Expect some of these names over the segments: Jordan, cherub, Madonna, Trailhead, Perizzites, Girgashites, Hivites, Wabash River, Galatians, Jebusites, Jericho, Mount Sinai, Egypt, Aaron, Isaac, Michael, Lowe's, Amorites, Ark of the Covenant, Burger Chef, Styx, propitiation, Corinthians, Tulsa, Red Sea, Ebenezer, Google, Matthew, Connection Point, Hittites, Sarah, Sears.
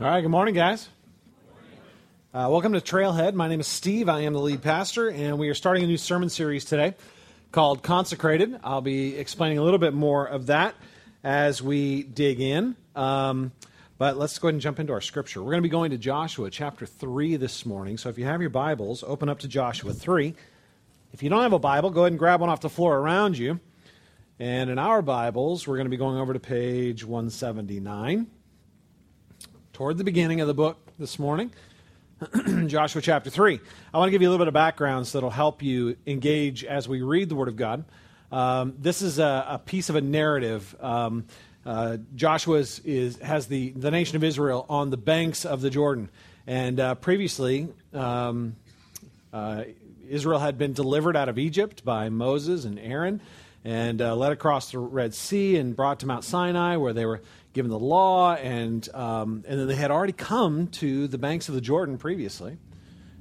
All right, good morning, guys. Welcome to Trailhead. My name is Steve. I am the lead pastor, and we are starting a new sermon series today called Consecrated. I'll be explaining a little bit more of that as we dig in, but let's go ahead and jump into our scripture. We're going to be going to Joshua chapter 3 this morning, so if you have your Bibles, open up to Joshua 3. If you don't have a Bible, go ahead and grab one off the floor around you, and in our Bibles, we're going to be going over to page 179. Toward the beginning of the book this morning, Joshua chapter 3. I want to give you a little bit of background so that'll help you engage as we read the Word of God. This is a piece of a narrative. Joshua has the nation of Israel on the banks of the Jordan. And previously, Israel had been delivered out of Egypt by Moses and Aaron and led across the Red Sea and brought to Mount Sinai where they were given the law, and then they had already come to the banks of the Jordan previously.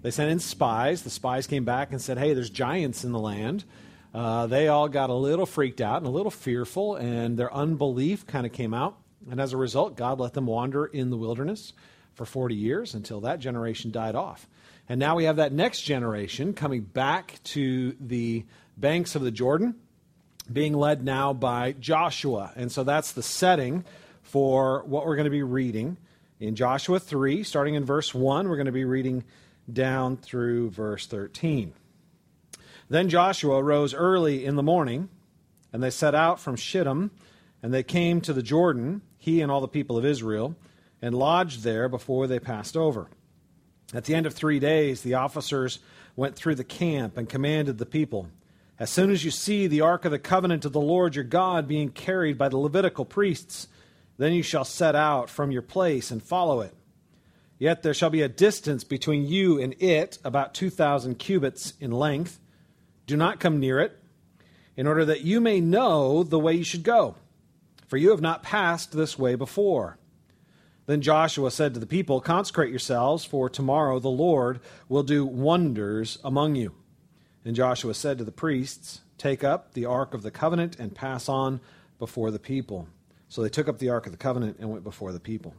They sent in spies. The spies came back and said, hey, there's giants in the land. They all got a little freaked out and a little fearful, and their unbelief kind of came out. And as a result, God let them wander in the wilderness for 40 years until that generation died off. And now we have that next generation coming back to the banks of the Jordan, being led now by Joshua. And so that's the setting for what we're going to be reading in Joshua 3, starting in verse 1. We're going to be reading down through verse 13. Then Joshua rose early in the morning, and they set out from Shittim, and they came to the Jordan, he and all the people of Israel, and lodged there before they passed over. At the end of 3 days, the officers went through the camp and commanded the people, as soon as you see the Ark of the Covenant of the Lord your God being carried by the Levitical priests, then you shall set out from your place and follow it. Yet there shall be a distance between you and it, about 2,000 cubits in length. Do not come near it, in order that you may know the way you should go, for you have not passed this way before. Then Joshua said to the people, consecrate yourselves, for tomorrow the Lord will do wonders among you. And Joshua said to the priests, take up the Ark of the Covenant and pass on before the people. So they took up the Ark of the Covenant and went before the people.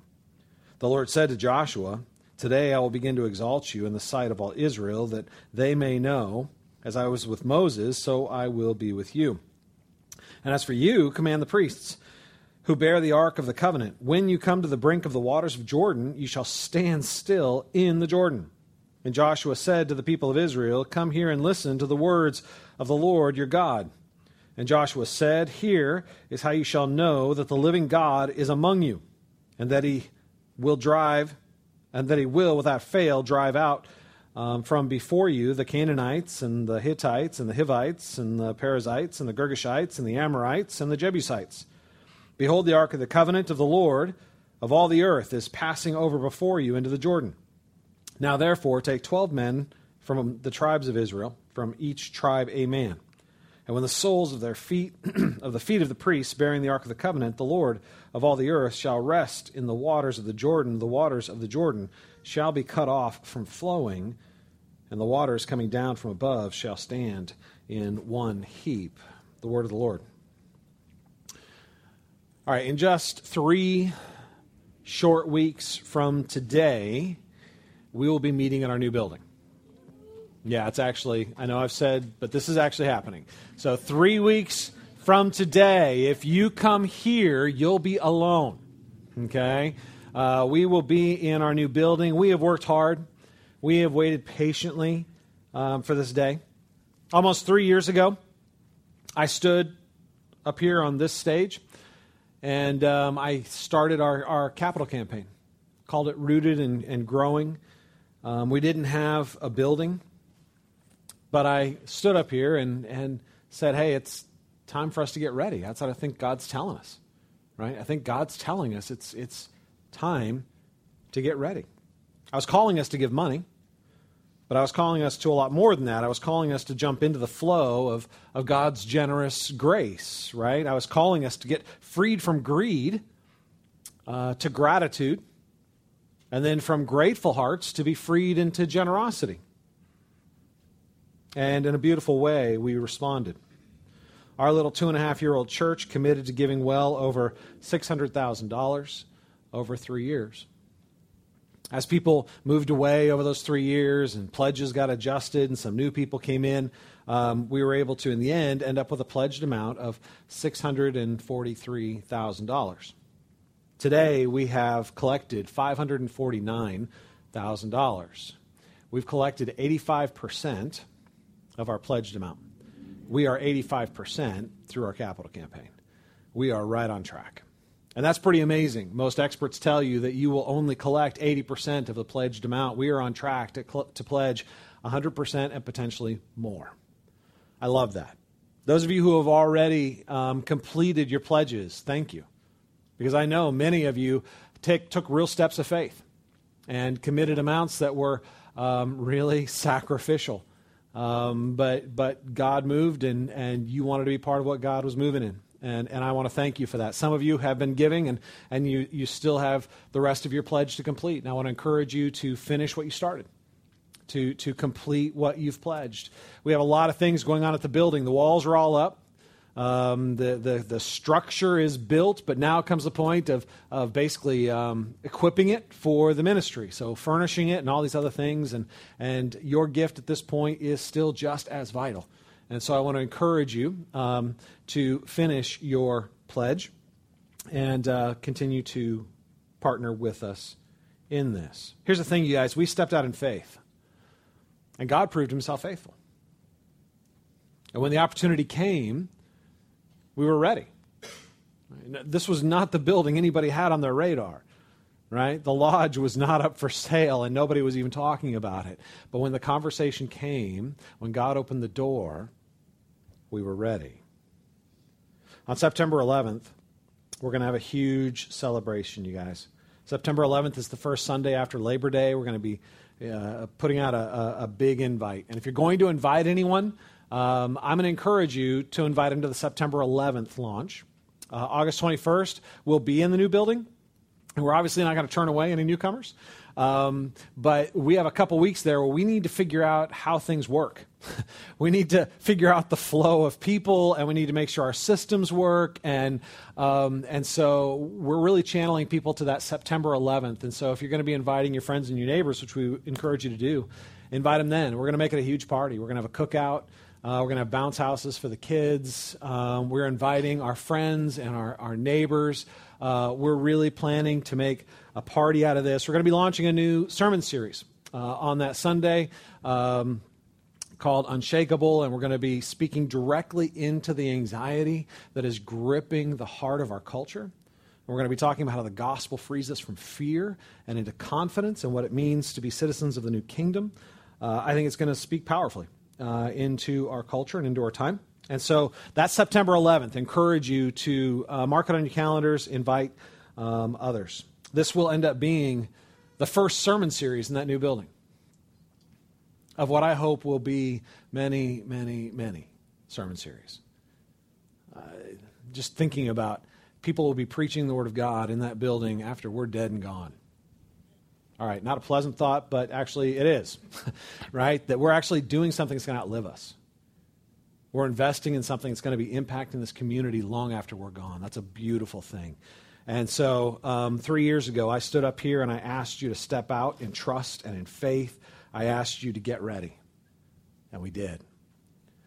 The Lord said to Joshua, today I will begin to exalt you in the sight of all Israel, that they may know, as I was with Moses, so I will be with you. And as for you, command the priests who bear the Ark of the Covenant, when you come to the brink of the waters of Jordan, you shall stand still in the Jordan. And Joshua said to the people of Israel, come here and listen to the words of the Lord your God. And Joshua said, here is how you shall know that the living God is among you, and that he will without fail drive out from before you the Canaanites and the Hittites and the Hivites and the Perizzites and the Girgashites and the Amorites and the Jebusites. Behold, the Ark of the Covenant of the Lord of all the earth is passing over before you into the Jordan. Now therefore take 12 men from the tribes of Israel, from each tribe a man. And when the soles of their feet, of the feet of the priests bearing the Ark of the Covenant, the Lord of all the earth shall rest in the waters of the Jordan. The waters of the Jordan shall be cut off from flowing, and the waters coming down from above shall stand in one heap. The word of the Lord. All right, in just 3 short weeks from today, we will be meeting in our new building. Yeah, it's actually, I know I've said, but this is actually happening. So 3 weeks from today, if you come here, you'll be alone, okay? We will be in our new building. We have worked hard. We have waited patiently for this day. Almost 3 years ago, I stood up here on this stage, and I started our capital campaign, called it Rooted and Growing. We didn't have a building. But I stood up here and said, hey, it's time for us to get ready. That's what I think God's telling us, right? I think God's telling us it's time to get ready. I was calling us to give money, but I was calling us to a lot more than that. I was calling us to jump into the flow of God's generous grace, right? I was calling us to get freed from greed to gratitude, and then from grateful hearts to be freed into generosity. And in a beautiful way, we responded. Our little 2.5-year-old church committed to giving well over $600,000 over 3 years. As people moved away over those 3 years and pledges got adjusted and some new people came in, we were able to, in the end, end up with a pledged amount of $643,000. Today, we have collected $549,000. We've collected 85% of our pledged amount. We are 85% through our capital campaign. We are right on track. And that's pretty amazing. Most experts tell you that you will only collect 80% of the pledged amount. We are on track to pledge 100% and potentially more. I love that. Those of you who have already completed your pledges, thank you. Because I know many of you took real steps of faith and committed amounts that were really sacrificial. But God moved and you wanted to be part of what God was moving in. And I want to thank you for that. Some of you have been giving, and you still have the rest of your pledge to complete. And I want to encourage you to finish what you started, to complete what you've pledged. We have a lot of things going on at the building. The walls are all up. The structure is built, but now comes the point of basically equipping it for the ministry. So furnishing it and all these other things. And your gift at this point is still just as vital. And so I want to encourage you to finish your pledge and continue to partner with us in this. Here's the thing, you guys. We stepped out in faith, and God proved himself faithful. And when the opportunity came, we were ready. This was not the building anybody had on their radar, right? The lodge was not up for sale, and nobody was even talking about it. But when the conversation came, when God opened the door, we were ready. On September 11th, we're going to have a huge celebration, you guys. September 11th is the first Sunday after Labor Day. We're going to be putting out a big invite. And if you're going to invite anyone, I'm going to encourage you to invite them to the September 11th launch. August 21st, we'll be in the new building. And we're obviously not going to turn away any newcomers. But we have a couple weeks there where we need to figure out how things work. We need to figure out the flow of people, and we need to make sure our systems work. And so we're really channeling people to that September 11th. And so if you're going to be inviting your friends and your neighbors, which we encourage you to do, invite them then. We're going to make it a huge party. We're going to have a cookout. We're going to have bounce houses for the kids. We're inviting our friends and our neighbors. We're really planning to make a party out of this. We're going to be launching a new sermon series on that Sunday called Unshakable, and we're going to be speaking directly into the anxiety that is gripping the heart of our culture. We're going to be talking about how the gospel frees us from fear and into confidence and what it means to be citizens of the new kingdom. I think it's going to speak powerfully into our culture and into our time. And so that's September 11th. Encourage you to mark it on your calendars, invite others. This will end up being the first sermon series in that new building of what I hope will be many, many, many sermon series. Just thinking about people will be preaching the Word of God in that building after we're dead and gone. All right, not a pleasant thought, but actually it is, right? That we're actually doing something that's going to outlive us. We're investing in something that's going to be impacting this community long after we're gone. That's a beautiful thing. And so 3 years ago, I stood up here and I asked you to step out in trust and in faith. I asked you to get ready, and we did.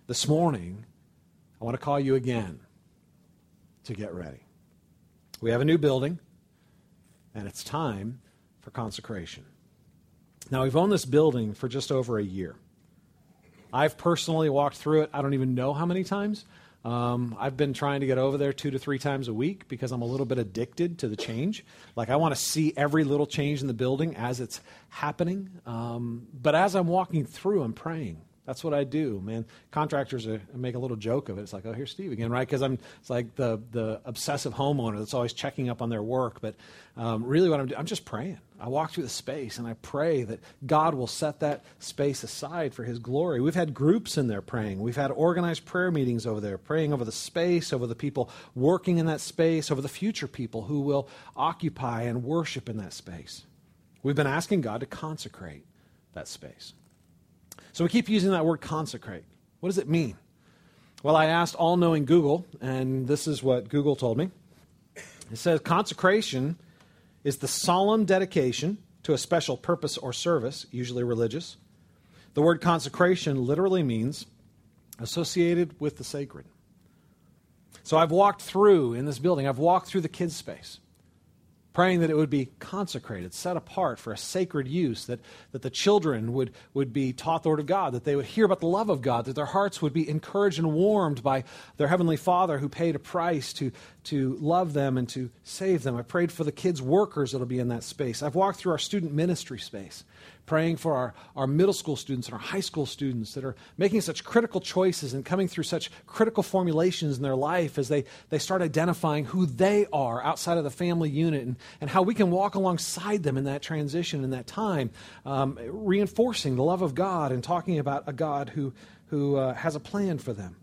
This morning, I want to call you again to get ready. We have a new building, and it's time for consecration. Now, we've owned this building for just over a year. I've personally walked through it, I don't even know how many times. I've been trying to get over there 2 to 3 times a week because I'm a little bit addicted to the change. Like, I want to see every little change in the building as it's happening. But as I'm walking through, I'm praying. That's what I do, man. Contractors make a little joke of it. It's like, oh, here's Steve again, right? Because it's like the obsessive homeowner that's always checking up on their work. But really what I'm doing, I'm just praying. I walk through the space, and I pray that God will set that space aside for his glory. We've had groups in there praying. We've had organized prayer meetings over there, praying over the space, over the people working in that space, over the future people who will occupy and worship in that space. We've been asking God to consecrate that space. So we keep using that word consecrate. What does it mean? Well, I asked all-knowing Google, and this is what Google told me. It says consecration is the solemn dedication to a special purpose or service, usually religious. The word consecration literally means associated with the sacred. So I've walked through in this building, I've walked through the kids' space, praying that it would be consecrated, set apart for a sacred use, that the children would be taught the Word of God, that they would hear about the love of God, that their hearts would be encouraged and warmed by their Heavenly Father who paid a price to love them and to save them. I prayed for the kids' workers that will be in that space. I've walked through our student ministry space, praying for our middle school students and our high school students that are making such critical choices and coming through such critical formulations in their life as they start identifying who they are outside of the family unit and how we can walk alongside them in that transition, in that time, reinforcing the love of God and talking about a God who has a plan for them.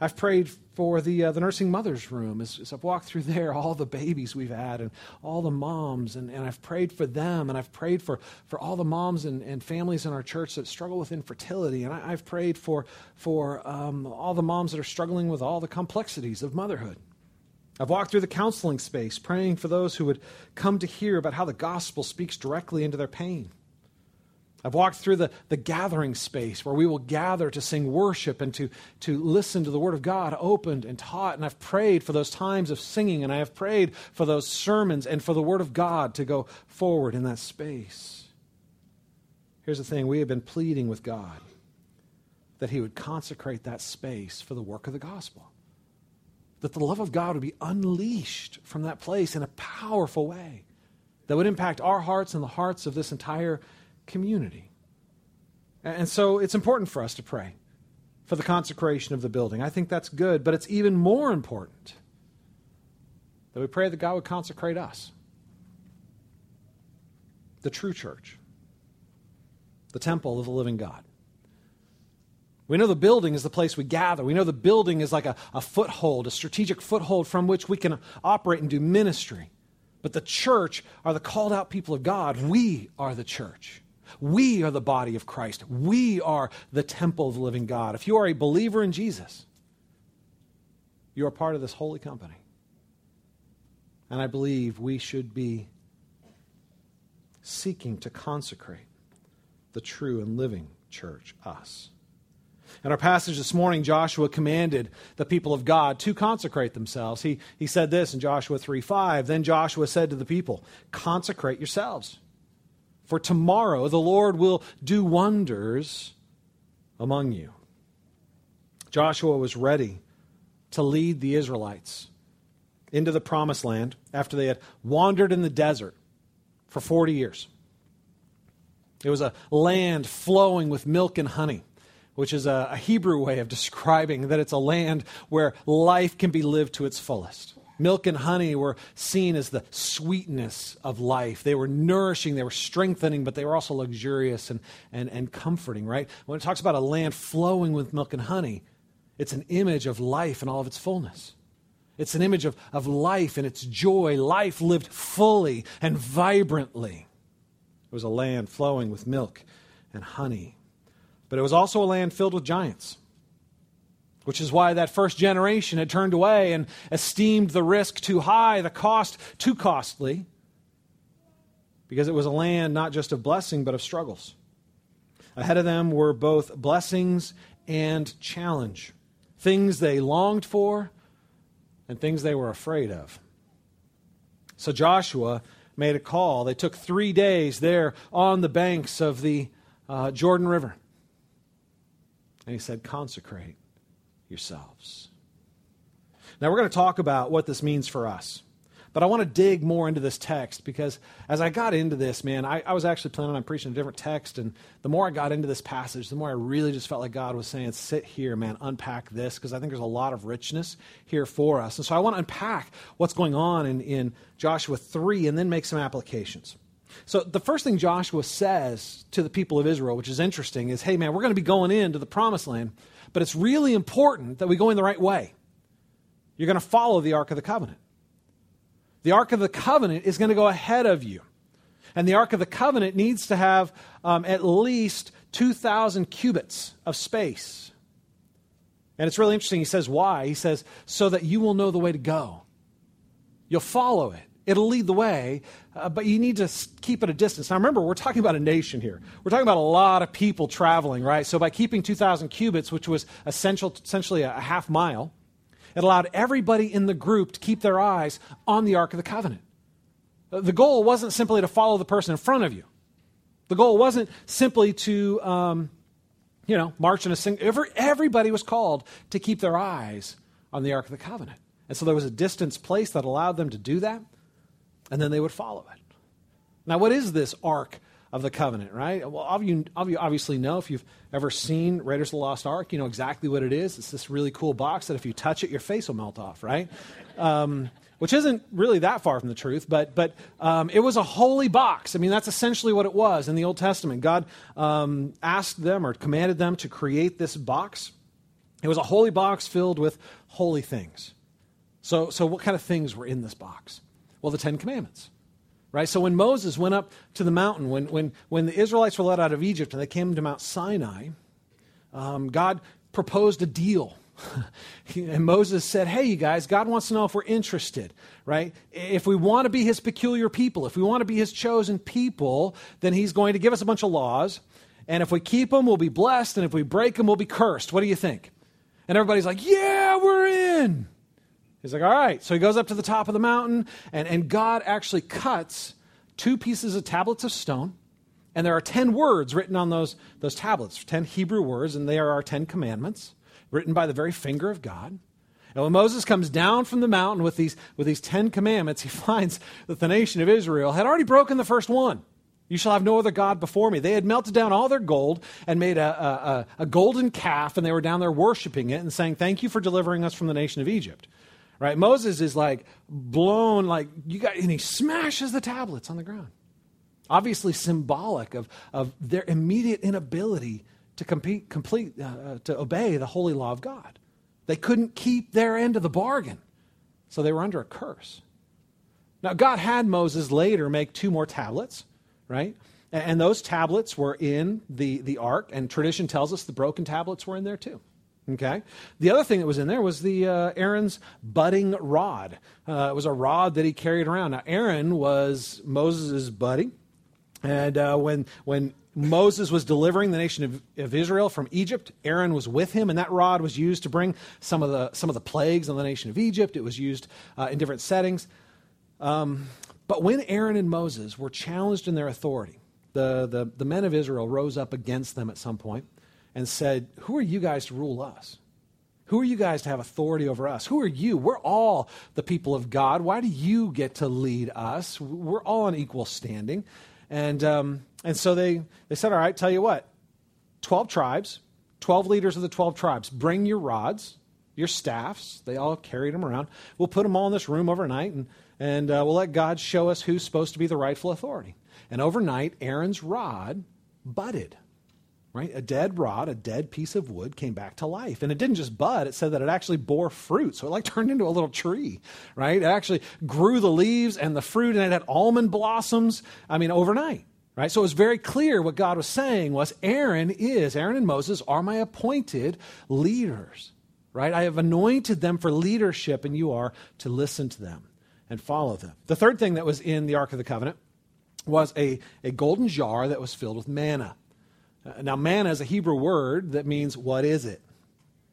I've prayed for the nursing mother's room. As I've walked through there, all the babies we've had and all the moms, and I've prayed for them, and I've prayed for all the moms and families in our church that struggle with infertility, and I've prayed for all the moms that are struggling with all the complexities of motherhood. I've walked through the counseling space, praying for those who would come to hear about how the gospel speaks directly into their pain. I've walked through the gathering space where we will gather to sing worship and to listen to the Word of God opened and taught. And I've prayed for those times of singing, and I have prayed for those sermons and for the Word of God to go forward in that space. Here's the thing. We have been pleading with God that He would consecrate that space for the work of the gospel, that the love of God would be unleashed from that place in a powerful way that would impact our hearts and the hearts of this entire community. And so it's important for us to pray for the consecration of the building. I think that's good, but it's even more important that we pray that God would consecrate us, the true church, the temple of the living God. We know the building is the place we gather. We know the building is like a foothold, a strategic foothold from which we can operate and do ministry. But the church are the called out people of God. We are the church. We are the body of Christ. We are the temple of the living God. If you are a believer in Jesus, you are part of this holy company. And I believe we should be seeking to consecrate the true and living church, us. In our passage this morning, Joshua commanded the people of God to consecrate themselves. He said this in Joshua 3:5, "Then Joshua said to the people, 'Consecrate yourselves. For tomorrow the Lord will do wonders among you.'" Joshua was ready to lead the Israelites into the promised land after they had wandered in the desert for 40 years. It was a land flowing with milk and honey, which is a Hebrew way of describing that it's a land where life can be lived to its fullest. Milk and honey were seen as the sweetness of life. They were nourishing, they were strengthening, but they were also luxurious and comforting, right? When it talks about a land flowing with milk and honey, it's an image of life in all of its fullness. It's an image of life and its joy, life lived fully and vibrantly. It was a land flowing with milk and honey. But it was also a land filled with giants, which is why that first generation had turned away and esteemed the risk too high, the cost too costly, because it was a land not just of blessing, but of struggles. Ahead of them were both blessings and challenge, things they longed for and things they were afraid of. So Joshua made a call. They took 3 days there on the banks of the Jordan River. And he said, "Consecrate yourselves." Now, we're going to talk about what this means for us, but I want to dig more into this text because as I got into this, man, I was actually planning on preaching a different text, and the more I got into this passage, the more I really just felt like God was saying, sit here, man, unpack this, because I think there's a lot of richness here for us. And so I want to unpack what's going on in Joshua 3 and then make some applications. So the first thing Joshua says to the people of Israel, which is interesting, is, hey, man, we're going to be going into the promised land, but it's really important that we go in the right way. You're going to follow the Ark of the Covenant. The Ark of the Covenant is going to go ahead of you. And the Ark of the Covenant needs to have at least 2,000 cubits of space. And it's really interesting. He says, why? He says, so that you will know the way to go. You'll follow it. It'll lead the way, but you need to keep at a distance. Now, remember, we're talking about a nation here. We're talking about a lot of people traveling, right? So by keeping 2,000 cubits, which was essentially a half mile, it allowed everybody in the group to keep their eyes on the Ark of the Covenant. The goal wasn't simply to follow the person in front of you. The goal wasn't simply to, march in a single... Everybody was called to keep their eyes on the Ark of the Covenant. And so there was a distance place that allowed them to do that, and then they would follow it. Now, what is this Ark of the Covenant, right? Well, you obviously know, if you've ever seen Raiders of the Lost Ark, you know exactly what it is. It's this really cool box that if you touch it, your face will melt off, right? Which isn't really that far from the truth, but it was a holy box. I mean, that's essentially what it was in the Old Testament. God asked them or commanded them to create this box. It was a holy box filled with holy things. So what kind of things were in this box? Well, the Ten Commandments, right? So when Moses went up to the mountain, when the Israelites were led out of Egypt and they came to Mount Sinai, God proposed a deal. And Moses said, hey, you guys, God wants to know if we're interested, right? If we want to be his peculiar people, if we want to be his chosen people, then he's going to give us a bunch of laws. And if we keep them, we'll be blessed. And if we break them, we'll be cursed. What do you think? And everybody's like, yeah, we're in. He's like, all right. So he goes up to the top of the mountain, and God actually cuts two pieces of tablets of stone, and there are 10 words written on those tablets, 10 Hebrew words, and they are our 10 commandments, written by the very finger of God. And when Moses comes down from the mountain with these 10 commandments, he finds that the nation of Israel had already broken the first one. You shall have no other God before me. They had melted down all their gold and made a golden calf, and they were down there worshiping it and saying, thank you for delivering us from the nation of Egypt. Right, Moses is like blown, like you got, and he smashes the tablets on the ground. Obviously, symbolic of their immediate inability to to obey the holy law of God. They couldn't keep their end of the bargain, so they were under a curse. Now, God had Moses later make two more tablets, right? And those tablets were in the ark, and tradition tells us the broken tablets were in there too. Okay. The other thing that was in there was the Aaron's budding rod. It was a rod that he carried around. Now, Aaron was Moses' buddy, and when Moses was delivering the nation of Israel from Egypt, Aaron was with him, and that rod was used to bring some of the plagues on the nation of Egypt. It was used in different settings. But when Aaron and Moses were challenged in their authority, the men of Israel rose up against them at some point and said, who are you guys to rule us? Who are you guys to have authority over us? Who are you? We're all the people of God. Why do you get to lead us? We're all on equal standing. And so they said, all right, tell you what, 12 tribes, 12 leaders of the 12 tribes, bring your rods, your staffs. They all carried them around. We'll put them all in this room overnight, and we'll let God show us who's supposed to be the rightful authority. And overnight, Aaron's rod budded. Right? A dead rod, a dead piece of wood came back to life. And it didn't just bud, it said that it actually bore fruit. So it like turned into a little tree, right? It actually grew the leaves and the fruit, and it had almond blossoms, overnight, right? So it was very clear what God was saying was Aaron and Moses are my appointed leaders, right? I have anointed them for leadership, and you are to listen to them and follow them. The third thing that was in the Ark of the Covenant was a golden jar that was filled with manna. Now, manna is a Hebrew word that means, what is it?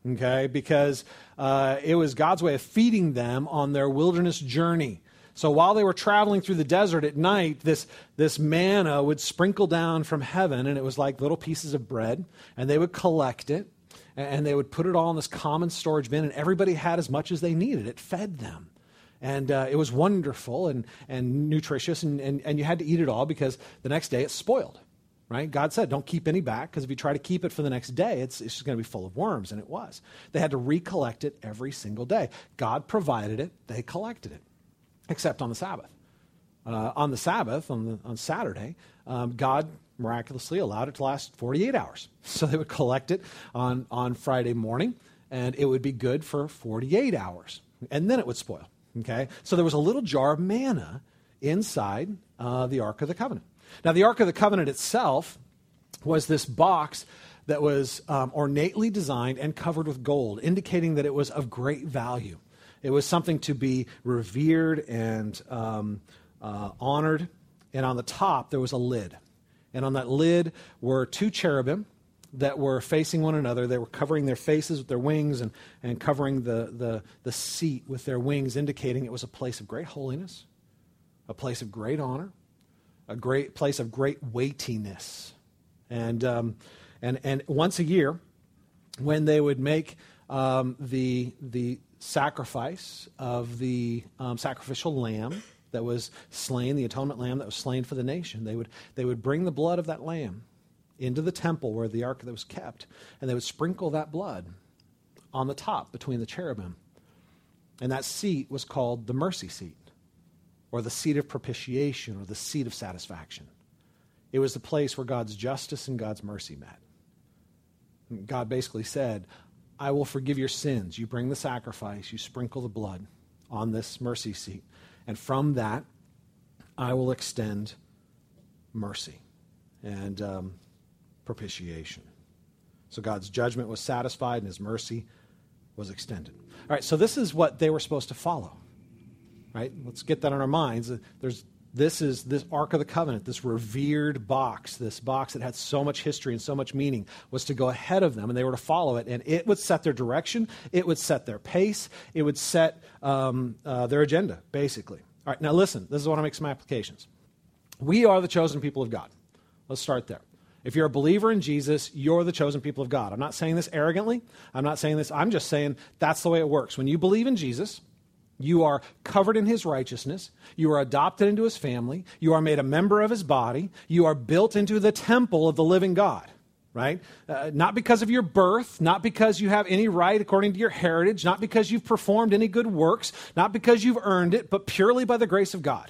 Okay, because it was God's way of feeding them on their wilderness journey. So while they were traveling through the desert at night, this manna would sprinkle down from heaven, and it was like little pieces of bread, and they would collect it, and they would put it all in this common storage bin, and everybody had as much as they needed. It fed them. And it was wonderful and nutritious, and you had to eat it all because the next day it spoiled. Right? God said, don't keep any back, because if you try to keep it for the next day, it's just going to be full of worms, and it was. They had to recollect it every single day. God provided it. They collected it, except on the Sabbath. On Saturday, God miraculously allowed it to last 48 hours. So they would collect it on Friday morning, and it would be good for 48 hours, and then it would spoil. Okay? So there was a little jar of manna inside the Ark of the Covenant. Now, the Ark of the Covenant itself was this box that was ornately designed and covered with gold, indicating that it was of great value. It was something to be revered and honored. And on the top, there was a lid. And on that lid were two cherubim that were facing one another. They were covering their faces with their wings and covering the seat with their wings, indicating it was a place of great holiness, a place of great honor, a great place of great weightiness. And once a year, when they would make the sacrifice of the sacrificial lamb that was slain, the atonement lamb that was slain for the nation, they would bring the blood of that lamb into the temple where the ark that was kept, and they would sprinkle that blood on the top between the cherubim. And that seat was called the mercy seat, or the seat of propitiation, or the seat of satisfaction. It was the place where God's justice and God's mercy met. God basically said, I will forgive your sins. You bring the sacrifice, you sprinkle the blood on this mercy seat, and from that, I will extend mercy and propitiation. So God's judgment was satisfied and his mercy was extended. All right, so this is what they were supposed to follow. Right? Let's get that in our minds. This Ark of the Covenant, this revered box, this box that had so much history and so much meaning, was to go ahead of them, and they were to follow it. And it would set their direction. It would set their pace. It would set their agenda, basically. All right, now listen. This is what I make some applications. We are the chosen people of God. Let's start there. If you're a believer in Jesus, you're the chosen people of God. I'm not saying this arrogantly. I'm not saying this. I'm just saying that's the way it works. When you believe in Jesus, you are covered in his righteousness. You are adopted into his family. You are made a member of his body. You are built into the temple of the living God, right? Not because of your birth, not because you have any right according to your heritage, not because you've performed any good works, not because you've earned it, but purely by the grace of God.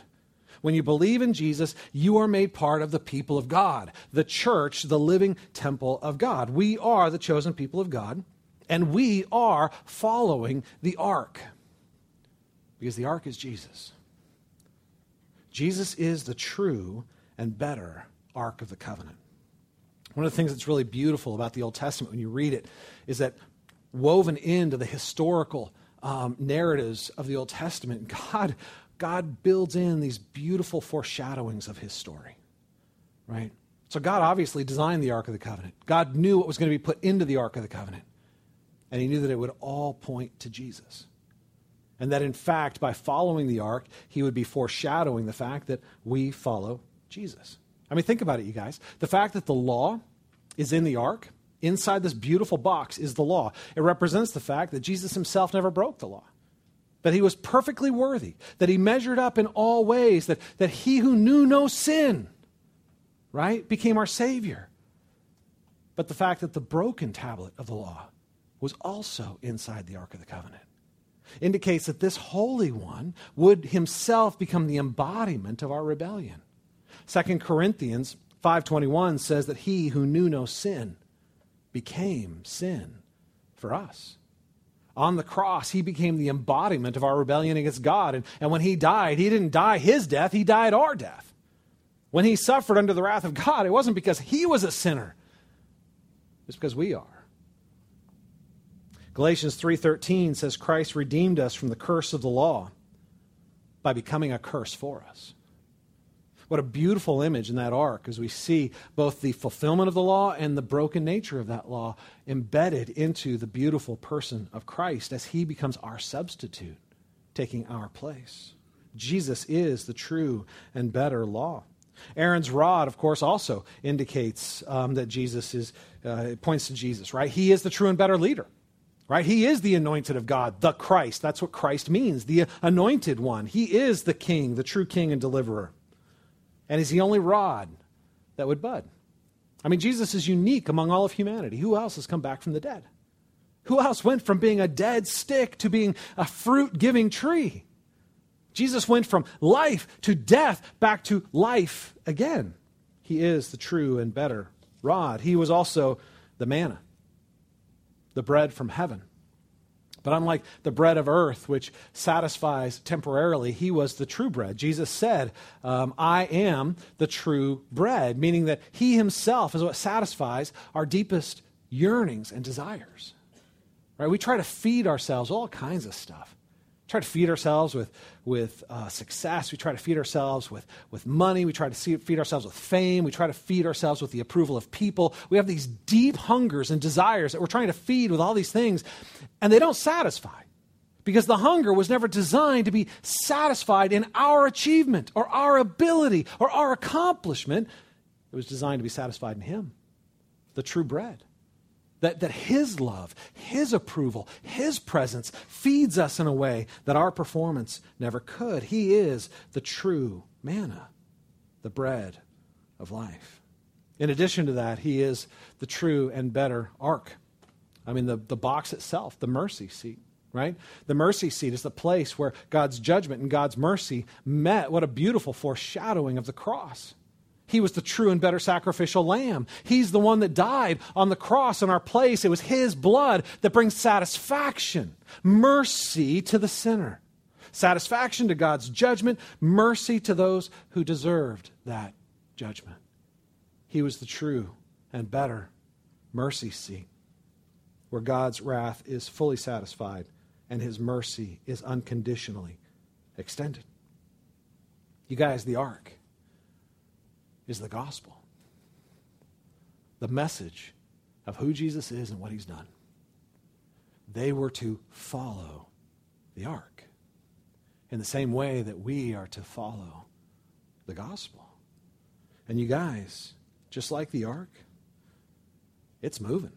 When you believe in Jesus, you are made part of the people of God, the church, the living temple of God. We are the chosen people of God, and we are following the ark. Because the ark is Jesus. Jesus is the true and better Ark of the Covenant. One of the things that's really beautiful about the Old Testament when you read it is that woven into the historical narratives of the Old Testament, God builds in these beautiful foreshadowings of his story, right? So God obviously designed the Ark of the Covenant. God knew what was going to be put into the Ark of the Covenant, and he knew that it would all point to Jesus. And that, in fact, by following the ark, he would be foreshadowing the fact that we follow Jesus. I mean, think about it, you guys. The fact that the law is in the ark, inside this beautiful box is the law. It represents the fact that Jesus himself never broke the law, that he was perfectly worthy, that he measured up in all ways, that he who knew no sin, right, became our Savior. But the fact that the broken tablet of the law was also inside the Ark of the Covenant indicates that this Holy One would himself become the embodiment of our rebellion. 2 Corinthians 5:21 says that he who knew no sin became sin for us. On the cross, he became the embodiment of our rebellion against God. And when he died, he didn't die his death, he died our death. When he suffered under the wrath of God, it wasn't because he was a sinner. It's because we are. Galatians 3:13 says Christ redeemed us from the curse of the law by becoming a curse for us. What a beautiful image in that ark as we see both the fulfillment of the law and the broken nature of that law embedded into the beautiful person of Christ as he becomes our substitute, taking our place. Jesus is the true and better law. Aaron's rod, of course, also indicates that Jesus is, it points to Jesus, right? He is the true and better leader. Right? He is the anointed of God, the Christ. That's what Christ means, the anointed one. He is the king, the true king and deliverer. And he's the only rod that would bud. I mean, Jesus is unique among all of humanity. Who else has come back from the dead? Who else went from being a dead stick to being a fruit-giving tree? Jesus went from life to death back to life again. He is the true and better rod. He was also the manna, the bread from heaven. But unlike the bread of earth, which satisfies temporarily, he was the true bread. Jesus said, I am the true bread, meaning that he himself is what satisfies our deepest yearnings and desires. Right? We try to feed ourselves all kinds of stuff. try to feed ourselves with success. We try to feed ourselves with money. We try to feed ourselves with fame. We try to feed ourselves with the approval of people. We have these deep hungers and desires that we're trying to feed with all these things, and they don't satisfy because the hunger was never designed to be satisfied in our achievement or our ability or our accomplishment. It was designed to be satisfied in Him, the true bread. That His love, His approval, His presence feeds us in a way that our performance never could. He is the true manna, the bread of life. In addition to that, He is the true and better ark. I mean, the box itself, the mercy seat, right? The mercy seat is the place where God's judgment and God's mercy met. What a beautiful foreshadowing of the cross. He was the true and better sacrificial lamb. He's the one that died on the cross in our place. It was His blood that brings satisfaction, mercy to the sinner. Satisfaction to God's judgment, mercy to those who deserved that judgment. He was the true and better mercy seat where God's wrath is fully satisfied and His mercy is unconditionally extended. You guys, the ark is the gospel, the message of who Jesus is and what He's done. They were to follow the ark in the same way that we are to follow the gospel. And you guys, just like the ark, it's moving.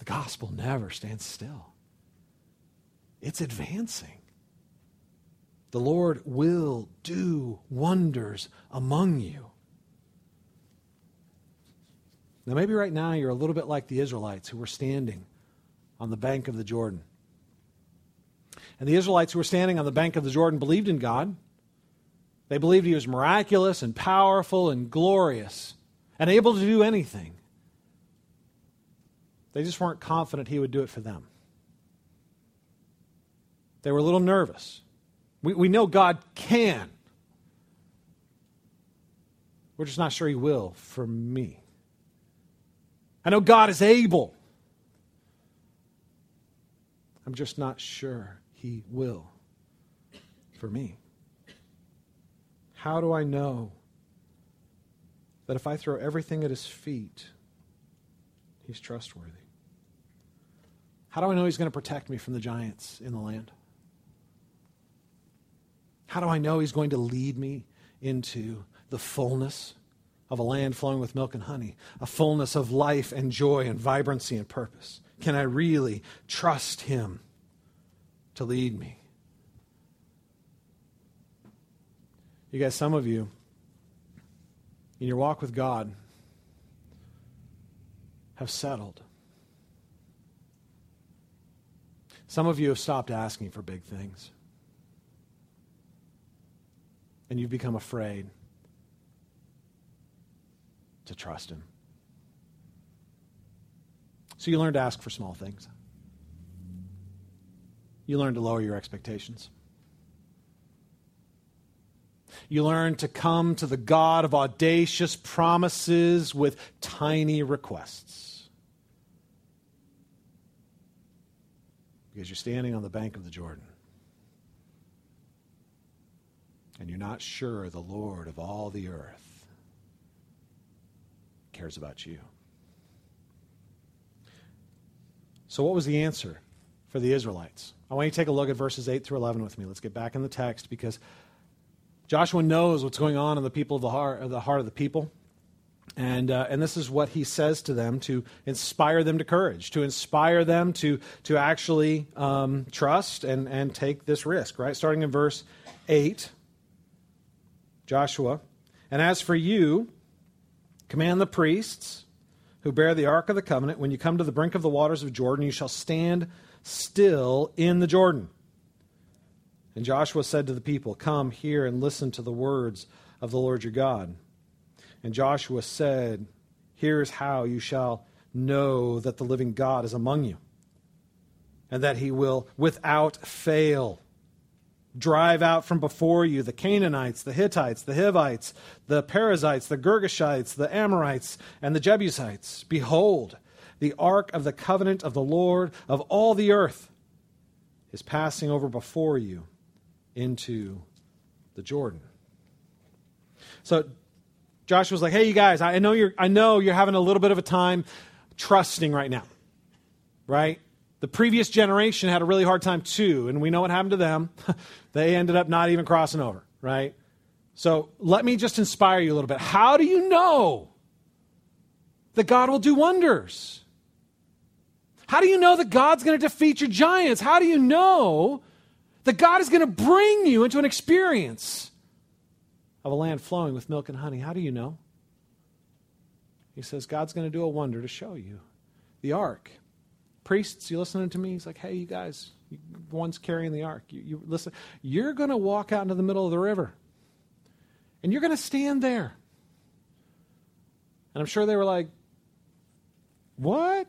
The gospel never stands still. It's advancing. The Lord will do wonders among you. Now, maybe right now you're a little bit like the Israelites who were standing on the bank of the Jordan. And the Israelites who were standing on the bank of the Jordan believed in God. They believed He was miraculous and powerful and glorious and able to do anything. They just weren't confident He would do it for them. They were a little nervous. We know God can. We're just not sure He will for me. I know God is able. I'm just not sure He will for me. How do I know that if I throw everything at His feet, He's trustworthy? How do I know He's going to protect me from the giants in the land? How do I know He's going to lead me into the fullness of a land flowing with milk and honey, a fullness of life and joy and vibrancy and purpose? Can I really trust Him to lead me? You guys, some of you, in your walk with God, have settled. Some of you have stopped asking for big things. And you've become afraid to trust Him. So you learn to ask for small things. You learn to lower your expectations. You learn to come to the God of audacious promises with tiny requests. Because you're standing on the bank of the Jordan. And you're not sure the Lord of all the earth cares about you. So what was the answer for the Israelites? I want you to take a look at verses 8 through 11 with me. Let's get back in the text because Joshua knows what's going on in the people of the heart of the people. And this is what he says to them to inspire them to courage, to inspire them to actually trust and take this risk, right? Starting in verse 8. Joshua, and as for you, command the priests who bear the Ark of the Covenant, when you come to the brink of the waters of Jordan, you shall stand still in the Jordan. And Joshua said to the people, come here and listen to the words of the Lord your God. And Joshua said, here is how you shall know that the living God is among you, and that He will without fail drive out from before you the Canaanites, the Hittites, the Hivites, the Perizzites, the Girgashites, the Amorites, and the Jebusites. Behold, the ark of the covenant of the Lord of all the earth is passing over before you into the Jordan. So Joshua's like, hey, you guys, I know you're having a little bit of a time trusting right now, right? The previous generation had a really hard time too, and we know what happened to them. They ended up not even crossing over, right? So let me just inspire you a little bit. How do you know that God will do wonders? How do you know that God's going to defeat your giants? How do you know that God is going to bring you into an experience of a land flowing with milk and honey? How do you know? He says, God's going to do a wonder to show you. The ark. Priests, you listening to me? He's like, hey, you guys, one's carrying the ark. You listen. You're going to walk out into the middle of the river. And you're going to stand there. And I'm sure they were like, what?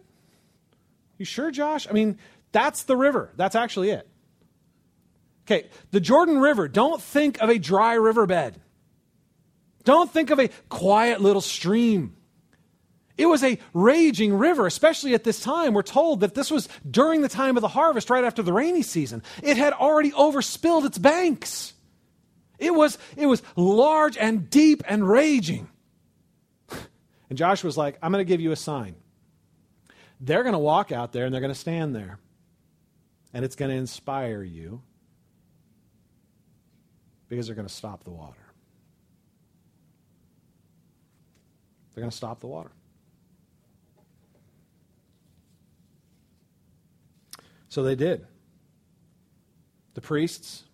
You sure, Josh? I mean, that's the river. That's actually it. Okay, the Jordan River, don't think of a dry riverbed. Don't think of a quiet little stream. It was a raging river, especially at this time. We're told that this was during the time of the harvest, right after the rainy season. It had already overspilled its banks. It was large and deep and raging. And Joshua's like, I'm going to give you a sign. They're going to walk out there and they're going to stand there. And it's going to inspire you because they're going to stop the water. They're going to stop the water. So they did. The priests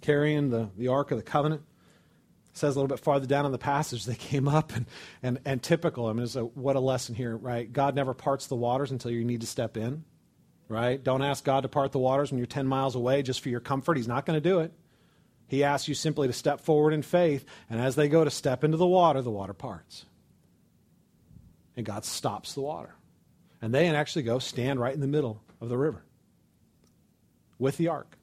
carrying the Ark of the Covenant. It says a little bit farther down in the passage, they came up and typical. I mean, what a lesson here, right? God never parts the waters until you need to step in, right? Don't ask God to part the waters when you're 10 miles away just for your comfort. He's not going to do it. He asks you simply to step forward in faith, and as they go to step into the water parts. And God stops the water. And they actually go stand right in the middle of the river with the ark.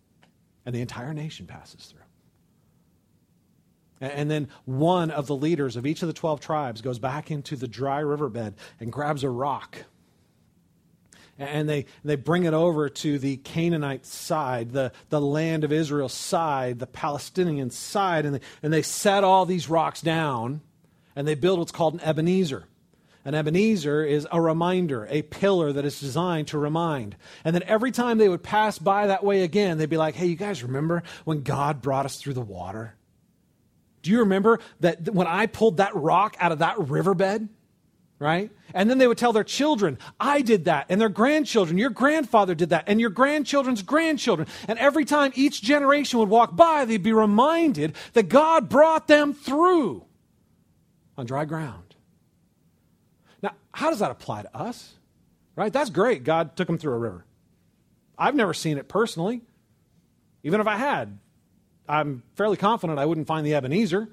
And the entire nation passes through. And then one of the leaders of each of the 12 tribes goes back into the dry riverbed and grabs a rock. And they bring it over to the Canaanite side, the land of Israel side, the Palestinian side. And they set all these rocks down and they build what's called an Ebenezer. An Ebenezer is a reminder, a pillar that is designed to remind. And then every time they would pass by that way again, they'd be like, hey, you guys remember when God brought us through the water? Do you remember that when I pulled that rock out of that riverbed? Right? And then they would tell their children, I did that, and their grandchildren, your grandfather did that, and your grandchildren's grandchildren. And every time each generation would walk by, they'd be reminded that God brought them through on dry ground. Now, how does that apply to us? Right? That's great. God took them through a river. I've never seen it personally. Even if I had, I'm fairly confident I wouldn't find the Ebenezer,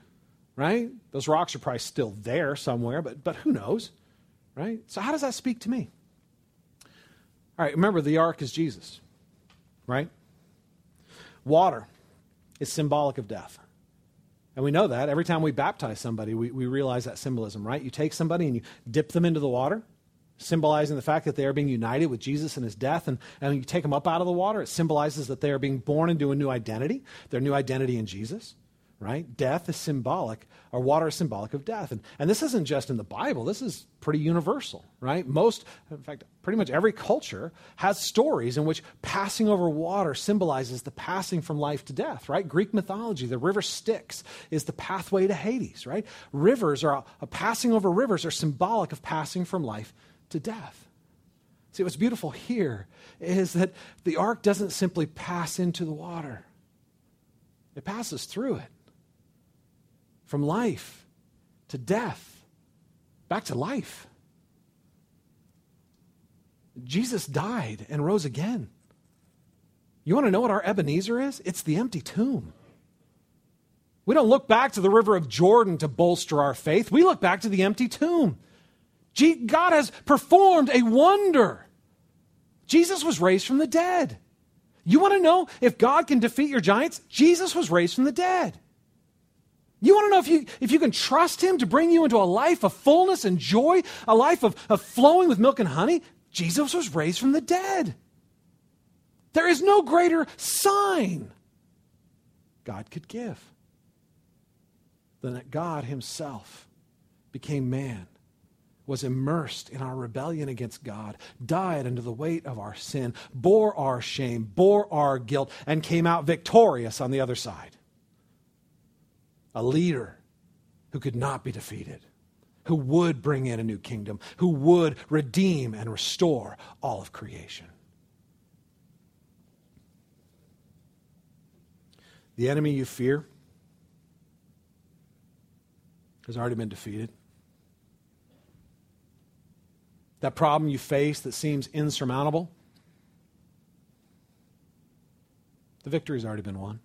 right? Those rocks are probably still there somewhere, but who knows, right? So how does that speak to me? All right, remember the ark is Jesus, right? Water is symbolic of death. And we know that every time we baptize somebody, we realize that symbolism, right? You take somebody and you dip them into the water, symbolizing the fact that they are being united with Jesus in his death. And you take them up out of the water, it symbolizes that they are being born into a new identity, their new identity in Jesus, right? Death is symbolic, or water is symbolic of death. And this isn't just in the Bible. This is pretty universal, right? Pretty much every culture has stories in which passing over water symbolizes the passing from life to death, right? Greek mythology, the river Styx is the pathway to Hades, right? Passing over rivers are symbolic of passing from life to death. See, what's beautiful here is that the ark doesn't simply pass into the water. It passes through it. From life to death, back to life. Jesus died and rose again. You want to know what our Ebenezer is? It's the empty tomb. We don't look back to the river of Jordan to bolster our faith. We look back to the empty tomb. God has performed a wonder. Jesus was raised from the dead. You want to know if God can defeat your giants? Jesus was raised from the dead. You want to know if you can trust him to bring you into a life of fullness and joy, a life of flowing with milk and honey? Jesus was raised from the dead. There is no greater sign God could give than that God himself became man, was immersed in our rebellion against God, died under the weight of our sin, bore our shame, bore our guilt, and came out victorious on the other side. A leader who could not be defeated, who would bring in a new kingdom, who would redeem and restore all of creation. The enemy you fear has already been defeated. That problem you face that seems insurmountable, the victory's already been won.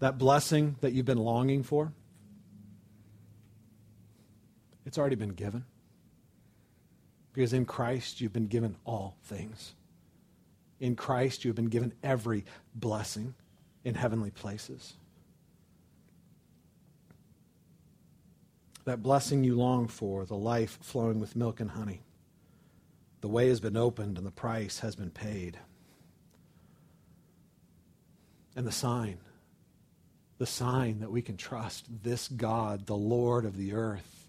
That blessing that you've been longing for, it's already been given. Because in Christ, you've been given all things. In Christ, you've been given every blessing in heavenly places. That blessing you long for, the life flowing with milk and honey. The way has been opened and the price has been paid. And the sign that we can trust this God, the Lord of the earth,